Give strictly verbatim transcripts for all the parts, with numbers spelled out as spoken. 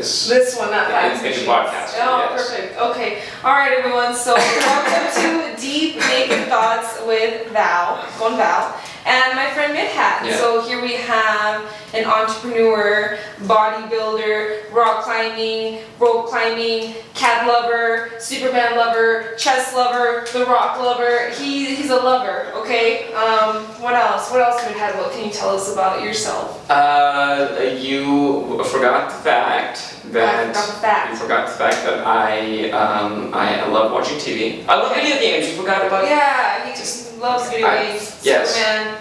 this. This one, not five in, in the podcast. Oh, yes. Perfect. Okay. All right, everyone. So welcome to Deep Naked Thoughts with Val, Con Val, and my friend Midhat. Yeah. So here we have an entrepreneur, bodybuilder, rock climbing, rope climbing, cat lover, Superman lover, chess lover, the rock lover. He he's a lover. Okay. Um. What else? What else, Midhat? What can you tell us about yourself? Uh, you forgot the fact that I forgot the fact. you forgot the fact that I um I love watching T V. I love video games. You forgot about it. Yeah, he just loves video I, games. Yes. Superman,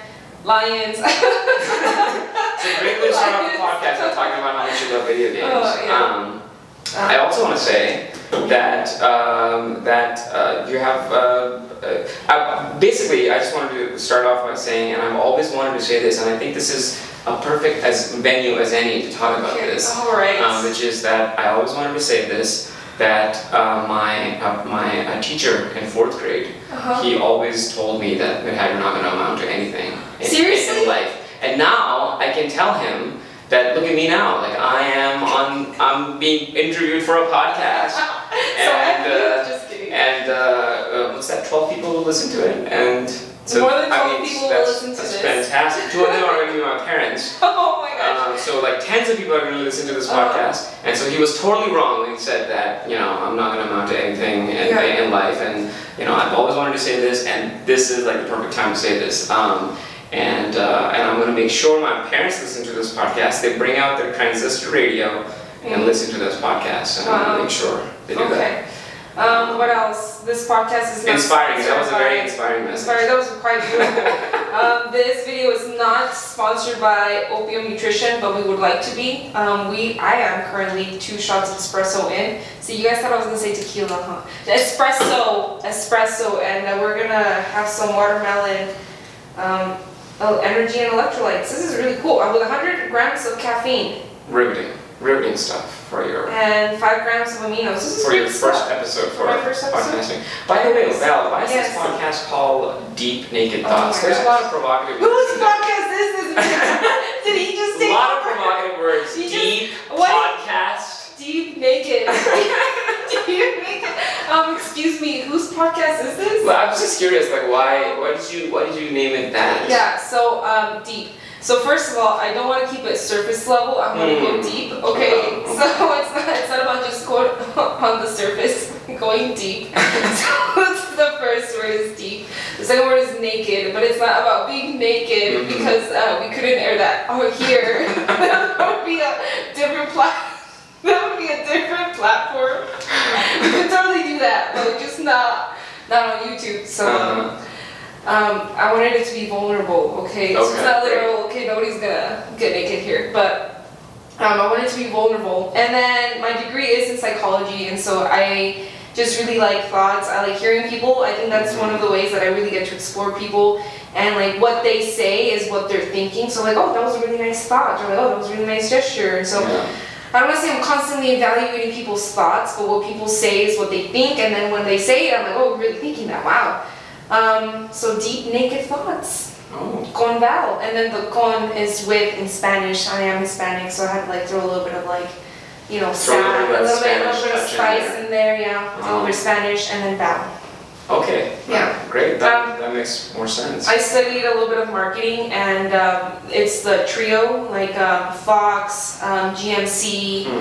lions. It's a great way to start off the podcast by talking about how much you love video games. Oh, yeah. um, uh-huh. I also want to say that um, that uh, you have, uh, uh, I, basically I just wanted to start off by saying, and I've always wanted to say this, and I think this is a perfect as venue as any to talk about okay. this, All right. um, which is that I always wanted to say this, that uh, my uh, my uh, teacher in fourth grade, uh-huh. he always told me that Midhat, you're not going to amount to anything in, Seriously? in life. And now I can tell him that, look at me now, like I am on, I'm being interviewed for a podcast. so and uh, just kidding. And uh, uh, what's that? twelve people will listen to it, and so more than twelve I mean, people will listen to that's this. That's fantastic. Two of them are going to be my parents. Oh my gosh! Um, so like tens of people are going to listen to this uh-huh. podcast, and so he was totally wrong when he said that. You know, I'm not going to amount to anything in, yeah. in life, and you know, I've always wanted to say this, and this is like the perfect time to say this. Um, And uh, and I'm going to make sure my parents listen to this podcast. They bring out their transistor radio and mm. listen to this podcast. And um, I'm going to make sure they do okay. that. Um, what else? This podcast is not inspiring. That was a very inspiring message. Inspiring. That was quite beautiful. um, this video is not sponsored by Opium Nutrition, but we would like to be. Um, we I am currently two shots of espresso in. So you guys thought I was gonna say tequila, huh? Espresso, espresso, and uh, we're gonna have some watermelon. Um, Oh, energy and electrolytes. This is really cool. Uh, with one hundred grams of caffeine. Riveting. Riveting stuff for your... And five grams of aminos. This is For your first stuff. episode for podcasting. By the way, Val, why is yes. this podcast called Deep Naked Thoughts? Oh There's gosh. a lot of provocative words. Whose podcast is this? Did he just say... A lot of provocative words. He Deep just, podcast. Deep Naked. Deep Naked. Um, excuse me, whose podcast is this? Well, I'm just curious, like, why, why did you, why did you name it that? Yeah, so, um, deep. So first of all, I don't want to keep it surface level, I want to mm. go deep, okay? So it's not, it's not about just going on the surface, going deep. So the first word is deep, the second word is naked, but it's not about being naked, mm-hmm. because uh, we couldn't air that over here. That would be a different platform. That would be a different platform. We could totally do that, but just not not on YouTube. So uh-huh. um, I wanted it to be vulnerable, okay? okay. So it's not literal, okay, nobody's gonna get naked here, but um, I wanted it to be vulnerable. And then my degree is in psychology, and so I just really like thoughts. I like hearing people. I think that's one of the ways that I really get to explore people. And like what they say is what they're thinking. So like, oh, that was a really nice thought. Or like, oh, that was a really nice gesture. And so. Yeah. I don't want to say I'm constantly evaluating people's thoughts, but what people say is what they think, and then when they say it, I'm like, oh, really thinking that, wow. Um, so deep, naked thoughts. Oh. Con Val. And then the con is with in Spanish. I am Hispanic, so I had to like throw a little bit of like, you know, throw sound, a little bit of, a little bit of spice in there, yeah. Um. A little bit of Spanish, and then Val. Okay. Yeah. Great. That, um, that makes more sense. I studied a little bit of marketing, and um, it's the trio, like um, Fox, um, G M C, mm.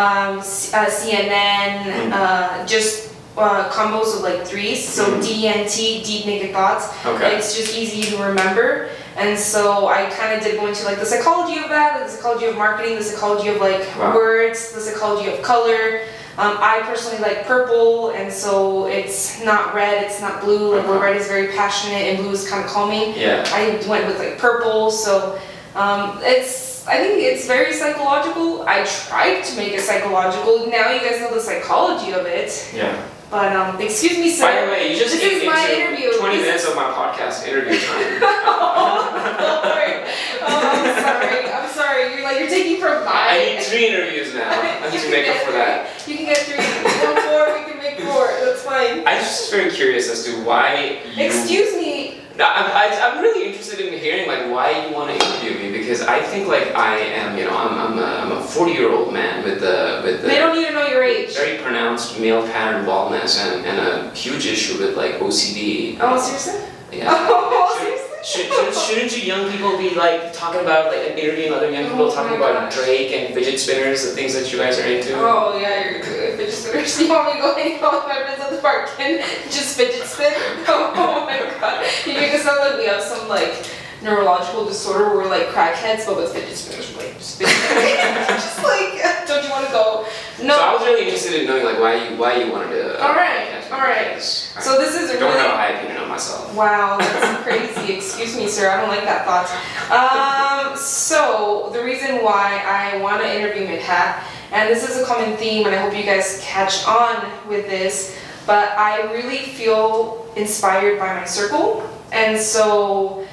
um, C- uh, C N N, mm. uh, just uh, combos of like threes. So mm. D N T, Deep Naked Thoughts. Okay. It's just easy to remember. And so I kind of did go into like the psychology of that, like the psychology of marketing, the psychology of like wow. words, the psychology of color. Um, I personally like purple, and so it's not red, it's not blue, like uh-huh. where red is very passionate and blue is kind of calming. Yeah. I went with like purple, so um, it's, I think it's very psychological. I tried to make it psychological. Now you guys know the psychology of it. Yeah. But um, excuse me, sir. By the way, you just this is my interview. twenty this minutes of my podcast interview time. Oh, Lord. Oh, I'm sorry. I'm sorry. You're like you're taking from my. I need three interviews now. I need to make up for that. You can get three. No more. We can make four. That's fine. I'm just very curious as to why. You... Excuse me. No, I'm. I, I'm really interested in hearing like why you want to interview me, because I think like I am. You know, I'm. I'm a, I'm a forty-year-old man with the with the they don't even know your age. Very pronounced male pattern baldness and, and a huge issue with like O C D. Oh, seriously? Yeah. Oh, seriously? Should, should, shouldn't you young people be like talking about like interviewing other young people oh talking about gosh. Drake and fidget spinners and things that you guys are into? Oh yeah, you're good. Fidget spinners. You want me to go hang out with my friends at the park and just fidget spin? Oh my god! You make it sound like we have some like neurological disorder where we're like crackheads, but with fidget spinners, we're like just fidget spinners. Just like, don't you want to go? No. So I was really interested in knowing like why you why you wanted to. Uh, all right, all right. So this is I don't really. Don't have a high opinion on myself. Wow, that's crazy. Excuse me, sir. I don't like that thought. Um. So the reason why I want to interview Midhat, and this is a common theme, and I hope you guys catch on with this, but I really feel inspired by my circle, and so.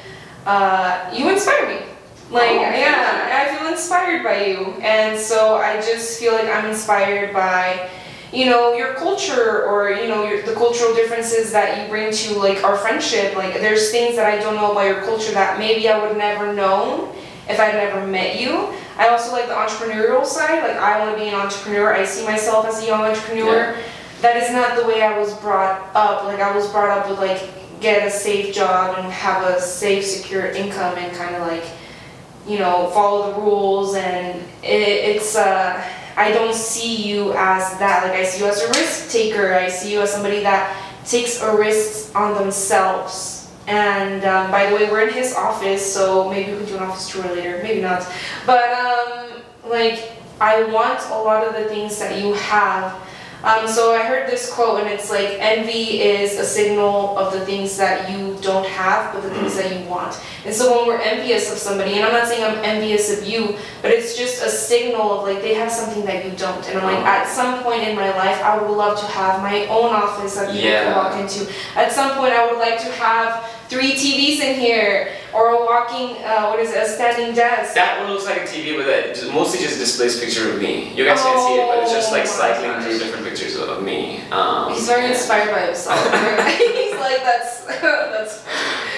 Uh, you inspire me. Like, oh, yeah, I feel inspired by you. And so I just feel like I'm inspired by, you know, your culture or, you know, your, the cultural differences that you bring to, like, our friendship. Like, there's things that I don't know about your culture that maybe I would never know if I'd never met you. I also like the entrepreneurial side. Like, I want to be an entrepreneur. I see myself as a young entrepreneur. Yeah. That is not the way I was brought up. Like, I was brought up with, like, get a safe job and have a safe, secure income and kind of like, you know, follow the rules. And it, it's, uh, I don't see you as that. Like, I see you as a risk taker. I see you as somebody that takes a risk on themselves. And um, by the way, we're in his office, so maybe we can do an office tour later. Maybe not. But, um, like, I want a lot of the things that you have. Um, so I heard this quote and it's like, envy is a signal of the things that you don't have, but the things that you want. And so when we're envious of somebody, and I'm not saying I'm envious of you, but it's just a signal of like, they have something that you don't. And I'm like, at some point in my life, I would love to have my own office that people yeah. can walk into. At some point, I would like to have three T Vs in here, or a walking, uh, what is it, a standing desk. That one looks like a T V, but it mostly just displays picture of me. You guys oh, can't see it, but it's just like cycling gosh. through different pictures of, of me. Um, He's very inspired by himself. He's like, that's, that's.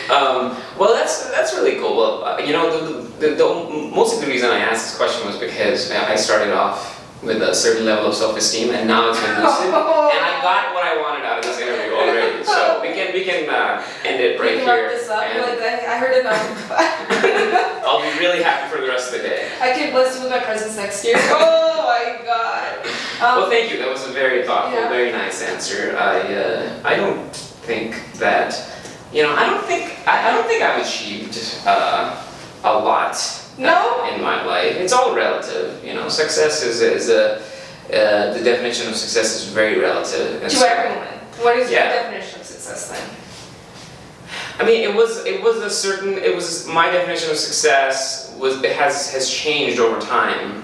Um, well, that's that's really cool. Well, uh, you know, the, the, the, the mostly the reason I asked this question was because I started off with a certain level of self-esteem, and now it's been listed, oh. and I got what I wanted out of this interview already. So we can we can uh, end it right here. This up. Like, I heard enough. I'll be really happy for the rest of the day. I can bless you with my presence next year. Oh my god. Um, well, thank you. That was a very thoughtful, yeah. very nice answer. I uh, I don't think that you know. I don't think I, I don't think I've achieved uh, a lot. No. In my life, it's all relative. You know, success is is a uh, the definition of success is very relative. To everyone. What is yeah. your definition of success then? I mean, it was it was a certain it was my definition of success was it has has changed over time.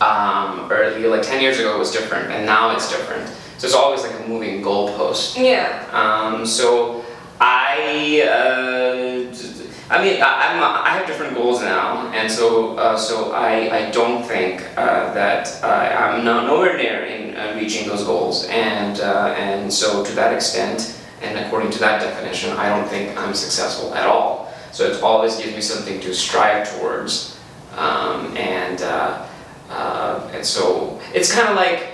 Um, earlier, like ten years ago, it was different, and now it's different. So it's always like a moving goalpost. Yeah. Um. So I. Uh, I mean, I, I'm, I have different goals now, and so uh, so I, I don't think uh, that uh, I'm not nowhere near in uh, reaching those goals, and uh, and so to that extent, and according to that definition, I don't think I'm successful at all. So it always gives me something to strive towards, um, and uh, uh, and so it's kind of like.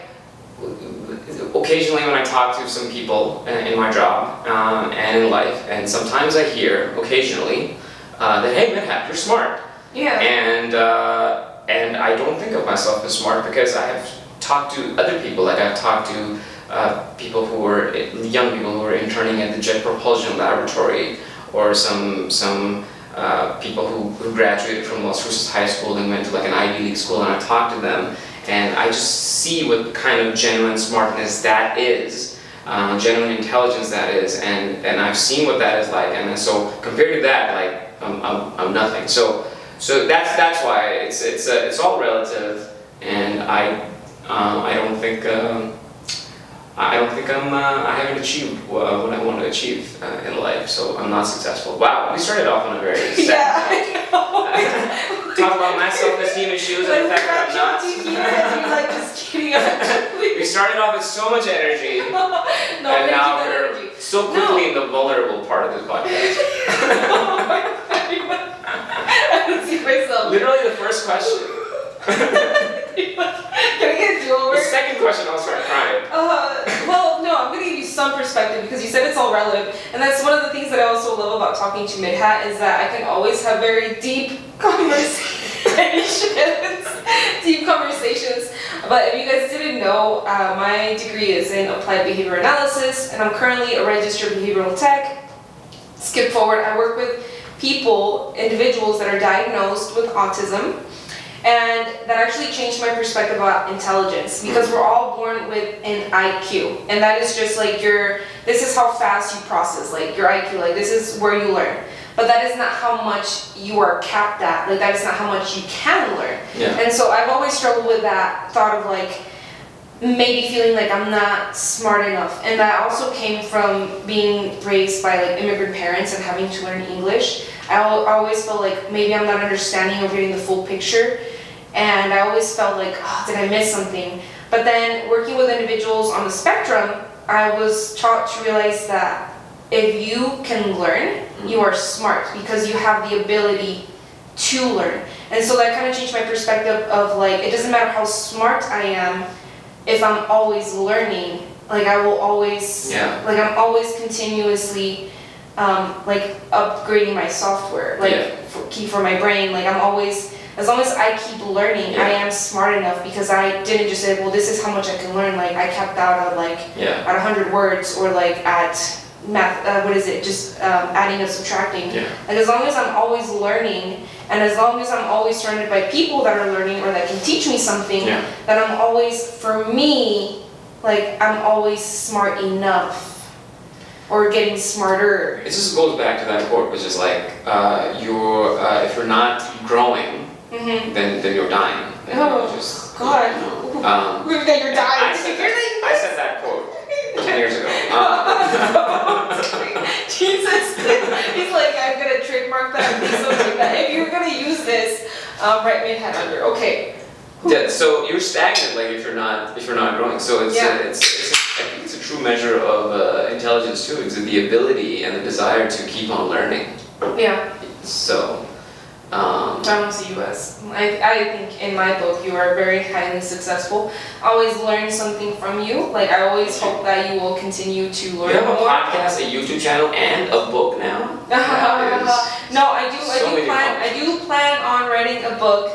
Occasionally when I talk to some people in my job um, and in life, and sometimes I hear occasionally uh, that, hey, Midhat, you're smart. Yeah. And uh, and I don't think of myself as smart because I have talked to other people, like I've talked to uh, people who were, young people who were interning at the Jet Propulsion Laboratory, or some some uh, people who, who graduated from Los Angeles High School and went to like an Ivy League school, and I talked to them. And I just see what kind of genuine smartness that is, um, genuine intelligence that is, and, and I've seen what that is like. And so compared to that, like I'm, I'm, I'm nothing. So so that's that's why it's it's uh, it's all relative. And I um, I don't think um, I don't think I'm uh, I haven't achieved uh, what I want to achieve uh, in life. So I'm not successful. Wow, we started off on a very sad yeah. I know. Talk about my self-esteem issues and the fact that I'm not. Like, just kidding. We started off with so much energy, no, and now we're energy. so quickly no. in the vulnerable part of this podcast. Oh my God. I don't see myself. Literally the first question. Can we get a do over? The second question, I'll start crying. Uh, well, no, I'm going to give you some perspective because you said it's all relative. And that's one of the things that I also love about talking to Midhat is that I can always have very deep conversations. deep conversations. But if you guys didn't know, uh, my degree is in applied behavior analysis, and I'm currently a registered behavioral tech. Skip forward, I work with people, individuals that are diagnosed with autism. And that actually changed my perspective about intelligence, because we're all born with an I Q, and that is just like your, this is how fast you process, like your I Q, like this is where you learn. But that is not how much you are capped at, like that is not how much you can learn. Yeah. And so I've always struggled with that thought of like, maybe feeling like I'm not smart enough. And that also came from being raised by like immigrant parents and having to learn English. I always felt like maybe I'm not understanding or getting the full picture. And I always felt like, oh, did I miss something? But then working with individuals on the spectrum, I was taught to realize that if you can learn, you are smart because you have the ability to learn. And so that kind of changed my perspective of like, it doesn't matter how smart I am, if I'm always learning, like I will always, yeah. like I'm always continuously Um, like upgrading my software, like yeah. for, key for my brain. Like I'm always, as long as I keep learning, yeah. I am smart enough because I didn't just say, well, this is how much I can learn. Like I capped out at like yeah. at one hundred words or like at math. Uh, what is it? Just um, adding and subtracting. Yeah. Like as long as I'm always learning, and as long as I'm always surrounded by people that are learning or that can teach me something, yeah. that I'm always, for me, like I'm always smart enough. Or getting smarter. It just goes back to that quote, which is like, uh, you're uh, if you're not growing, mm-hmm. then then you're dying. Then oh you're just, God! You know, um, then you're dying. I said, that, I said that quote ten years ago. Um. Jesus, he's like, I'm gonna trademark that. Please don't do that. If you're gonna use this, um, write me a head under. Okay. Yeah. So you're stagnant, like if you're not if you're not growing. So it's yeah. uh, it's. it's I think it's a true measure of uh, intelligence too. It's the ability and the desire to keep on learning. Yeah. So. Um, I don't see you as. I, I think in my book you are very highly successful. I always learn something from you. Like I always hope that you will continue to learn. You have a more. Podcast, a YouTube channel, and a book now. No, I do. So I do plan. Books. I do plan on writing a book,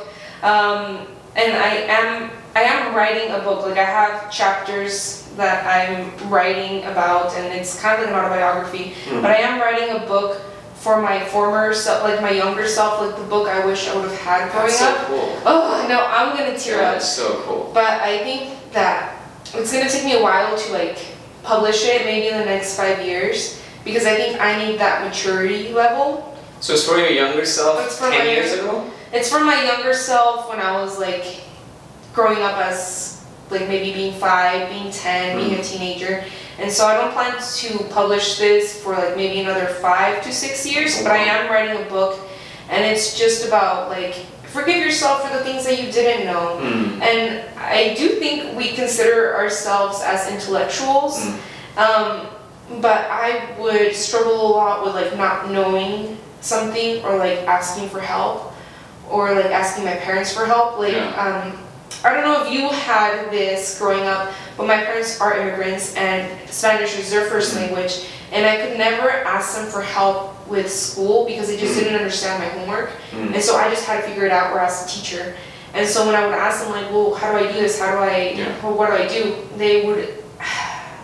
um, and I am. I am writing a book. Like I have chapters that I'm writing about, and it's kind of like an autobiography, mm-hmm. but I am writing a book for my former self, like my younger self, like the book I wish I would have had growing that's so up. Cool. Oh, no, I'm gonna tear yeah, up. That's so cool. But I think that it's gonna take me a while to like publish it, maybe in the next five years, because I think I need that maturity level. So it's for your younger self it's for ten my, years ago? It's for my younger self when I was like growing up as like maybe being five, being ten, being mm. a teenager. And so I don't plan to publish this for like maybe another five to six years, but I am writing a book, and it's just about like, forgive yourself for the things that you didn't know. Mm. And I do think we consider ourselves as intellectuals, mm. um, but I would struggle a lot with like not knowing something or like asking for help or like asking my parents for help. Like. Yeah. Um, I don't know if you had this growing up, but my parents are immigrants and Spanish is their first language, and I could never ask them for help with school because they just didn't understand my homework, and so I just had to figure it out or ask the teacher. And so when I would ask them like, well, how do I do this? How do I, yeah. well, what do I do? They would,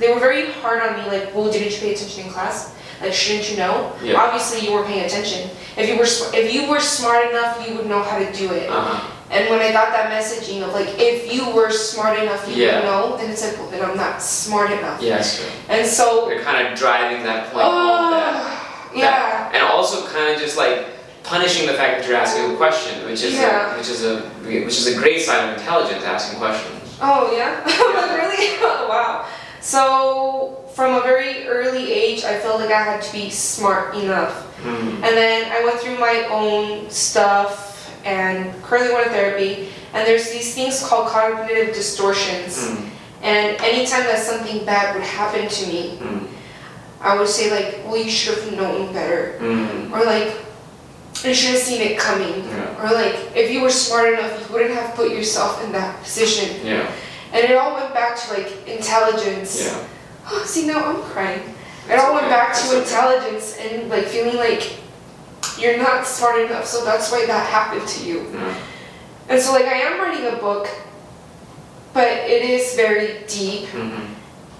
they were very hard on me, like, well, didn't you pay attention in class? Like, shouldn't you know? Yeah. Obviously you were paying attention. If you were, if you were smart enough, you would know how to do it. Uh-huh. And when I got that messaging of like, if you were smart enough, you yeah. would know, then it's like, well, then I'm not smart enough. Yeah, that's true. And so they're kind of driving that point uh, home. That, yeah. That, and also kind of just like punishing the fact that you're asking a question, which is yeah. a, which is a which is a great sign of intelligence, asking questions. Oh yeah, yeah. Really? Oh, wow. So from a very early age, I felt like I had to be smart enough, mm-hmm. and then I went through my own stuff. And currently we're in therapy, and there's these things called cognitive distortions. Mm. And anytime that something bad would happen to me, mm. I would say like, well, you should have known better. Mm. Or like, you should have seen it coming. Yeah. or like if you were smart enough, you wouldn't have put yourself in that position. Yeah. And it all went back to like intelligence. Yeah. Oh, see, now I'm crying. It all went back to intelligence and like feeling like you're not smart enough, so that's why that happened to you. Yeah. And so like I am writing a book, but it is very deep. Mm-hmm.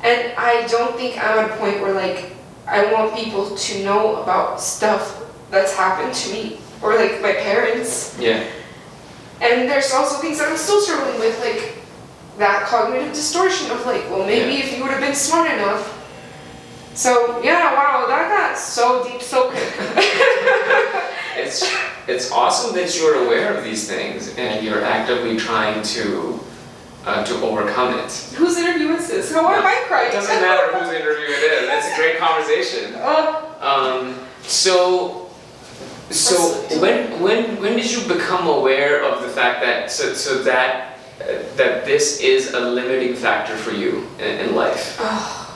And I don't think I'm at a point where like I want people to know about stuff that's happened to me or like my parents. Yeah. And there's also things that I'm still struggling with, like that cognitive distortion of like, well, maybe yeah. if you would have been smart enough. So yeah, wow, that got so deep so quick. it's it's awesome that you're aware of these things and you're actively trying to Uh, to overcome it. Whose interview is this? How am I crying? It doesn't matter whose interview it is. It's a great conversation. Um, so, so when when when did you become aware of the fact that so so that uh, that this is a limiting factor for you in, in life? Oh.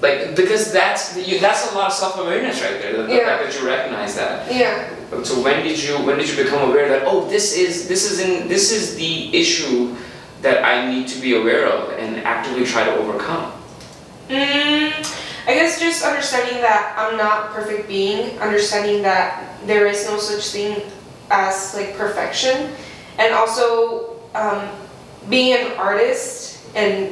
Like because that's you, that's a lot of self-awareness right there. The, the yeah. fact that you recognize that. Yeah. So when did you when did you become aware that oh this is this is in this is the issue that I need to be aware of and actively try to overcome? Mm, I guess just understanding that I'm not perfect being, understanding that there is no such thing as like perfection, and also um, being an artist and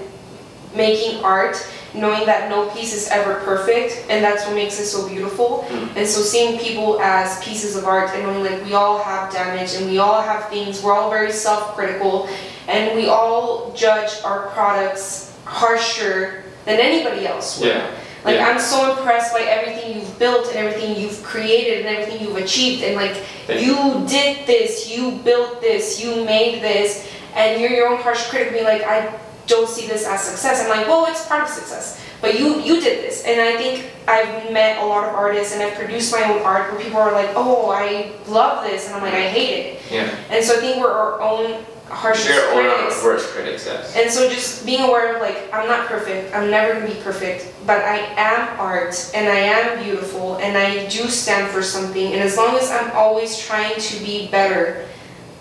making art, knowing that no piece is ever perfect, and that's what makes it so beautiful. Mm. And so seeing people as pieces of art and knowing like we all have damage and we all have things, we're all very self-critical, and we all judge our products harsher than anybody else would. Yeah. Like yeah. I'm so impressed by everything you've built and everything you've created and everything you've achieved, and like you, you did this, you built this, you made this, and you're your own harsh critic being like, I don't see this as success. I'm like, well, it's part of success, but you you did this. And I think I've met a lot of artists and I've produced my own art where people are like, oh, I love this, and I'm like, I hate it. Yeah. And so I think we're our own harshest critics. Worst critics, yes. And so just being aware of like, I'm not perfect, I'm never gonna be perfect, but I am art and I am beautiful and I do stand for something, and as long as I'm always trying to be better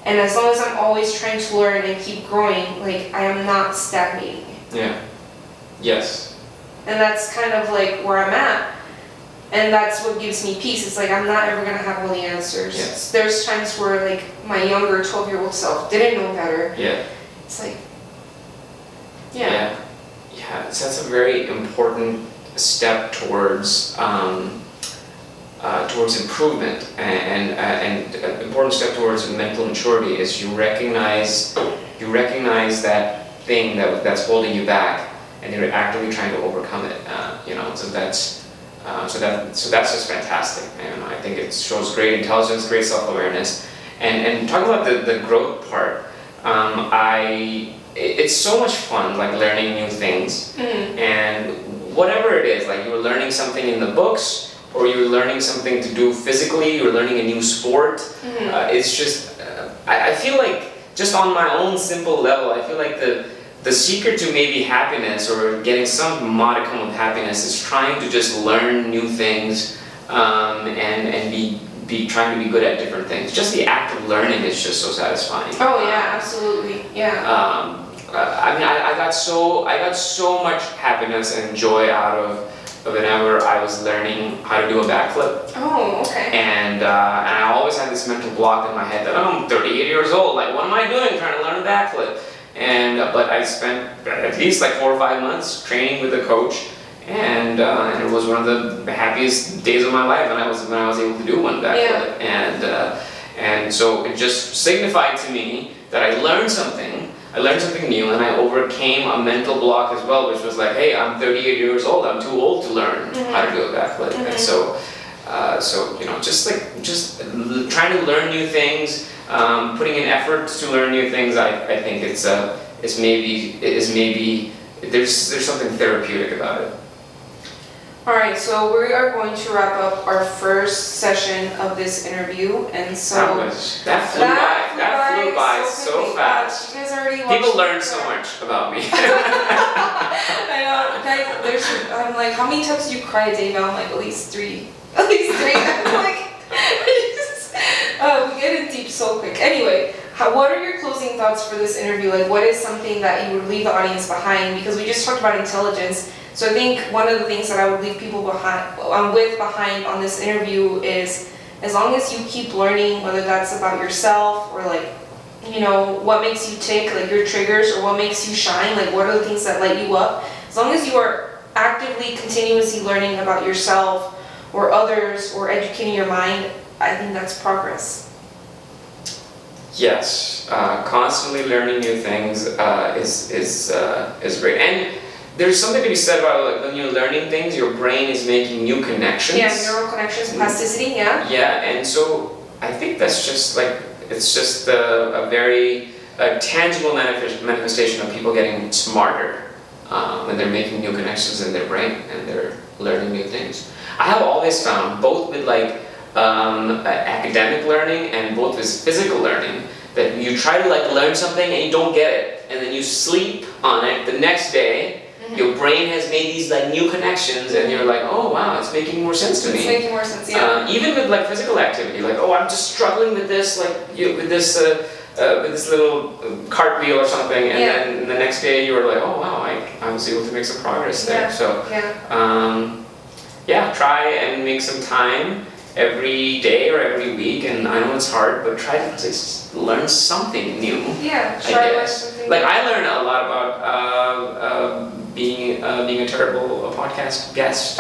and as long as I'm always trying to learn and keep growing, like I am not stagnating. Yeah. Yes. And that's kind of like where I'm at, and that's what gives me peace. It's like I'm not ever gonna have all the answers. Yes. There's times where like my younger twelve-year-old self didn't know better. Yeah. It's like, yeah. Yeah. Yeah. So that's a very important step towards um, uh, towards improvement, and and, uh, and an important step towards mental maturity is you recognize you recognize that thing that that's holding you back, and you're actively trying to overcome it. Uh, you know. So that's. Uh, so that so that's just fantastic, and I think it shows great intelligence, great self-awareness, and and talking about the, the growth part, um, I it, it's so much fun, like learning new things, mm-hmm. and whatever it is, like you were learning something in the books, or you were learning something to do physically, you were learning a new sport. Mm-hmm. Uh, it's just uh, I, I feel like just on my own simple level, I feel like the. The secret to maybe happiness or getting some modicum of happiness is trying to just learn new things um, and and be be trying to be good at different things. Just the act of learning is just so satisfying. Oh yeah, absolutely, yeah. Um, I mean, I, I got so I got so much happiness and joy out of whenever I was learning how to do a backflip. Oh, okay. And uh, and I always had this mental block in my head that oh, I'm thirty-eight years old. Like, what am I doing trying to learn a backflip? And uh, but I spent at least like four or five months training with a coach, and, uh, and it was one of the happiest days of my life when I was when I was able to do one backflip. Yeah. And uh, and so it just signified to me that I learned something. I learned something new, and I overcame a mental block as well, which was like, hey, I'm thirty-eight years old. I'm too old to learn mm-hmm. how to do a backflip. Mm-hmm. And so uh, so you know, just like just trying to learn new things. Um, putting in effort to learn new things, I, I think it's uh, it's maybe it is maybe there's there's something therapeutic about it. All right, so we are going to wrap up our first session of this interview, and so that, was, that flew that by, that flew by, by so, so fast. God, you guys already people learn so much about me. I know, guys. There's, I'm like, how many times do you cry a day now? I'm like, at least three, at least three. I'm like. Uh, we get in deep so quick. Anyway, how, what are your closing thoughts for this interview? Like, what is something that you would leave the audience behind? Because we just talked about intelligence. So I think one of the things that I would leave people behind, um, with behind on this interview is, as long as you keep learning, whether that's about yourself or like, you know, what makes you tick, like your triggers, or what makes you shine, like what are the things that light you up. As long as you are actively, continuously learning about yourself or others or educating your mind, I think that's progress. Yes, uh, constantly learning new things uh, is is uh, is great. And there's something to be said about, like, when you're learning things, your brain is making new connections. Yeah, neural connections, plasticity, yeah. Yeah, and so I think that's just like, it's just a, a very a tangible manif- manifestation of people getting smarter uh, when they're making new connections in their brain and they're learning new things. I have always found, both with like um, academic learning and both with physical learning, that you try to like learn something and you don't get it, and then you sleep on it the next day. Your brain has made these like new connections, and you're like, oh wow, it's making more sense to me. It's making more sense, yeah. Uh, even with like physical activity, like, oh, I'm just struggling with this, like you, with this, uh, uh, with this little cartwheel or something, and yeah. then the next day you were like, oh wow, I, I was able to make some progress there. Yeah. So, yeah. Um, yeah, try and make some time every day or every week, and I know it's hard, but try to just learn something new. Yeah, try to learn something. Like, I learned a lot about uh, uh, being uh, being a terrible podcast guest.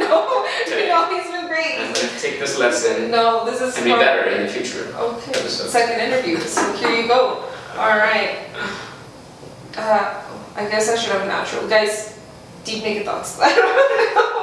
No, you've always been great. I'm gonna take this lesson. No, this is. And be better in the future. Okay. Episode. Second interview. So here you go. All right. Uh, I guess I should have a natural, guys. Deep naked thoughts. I don't know.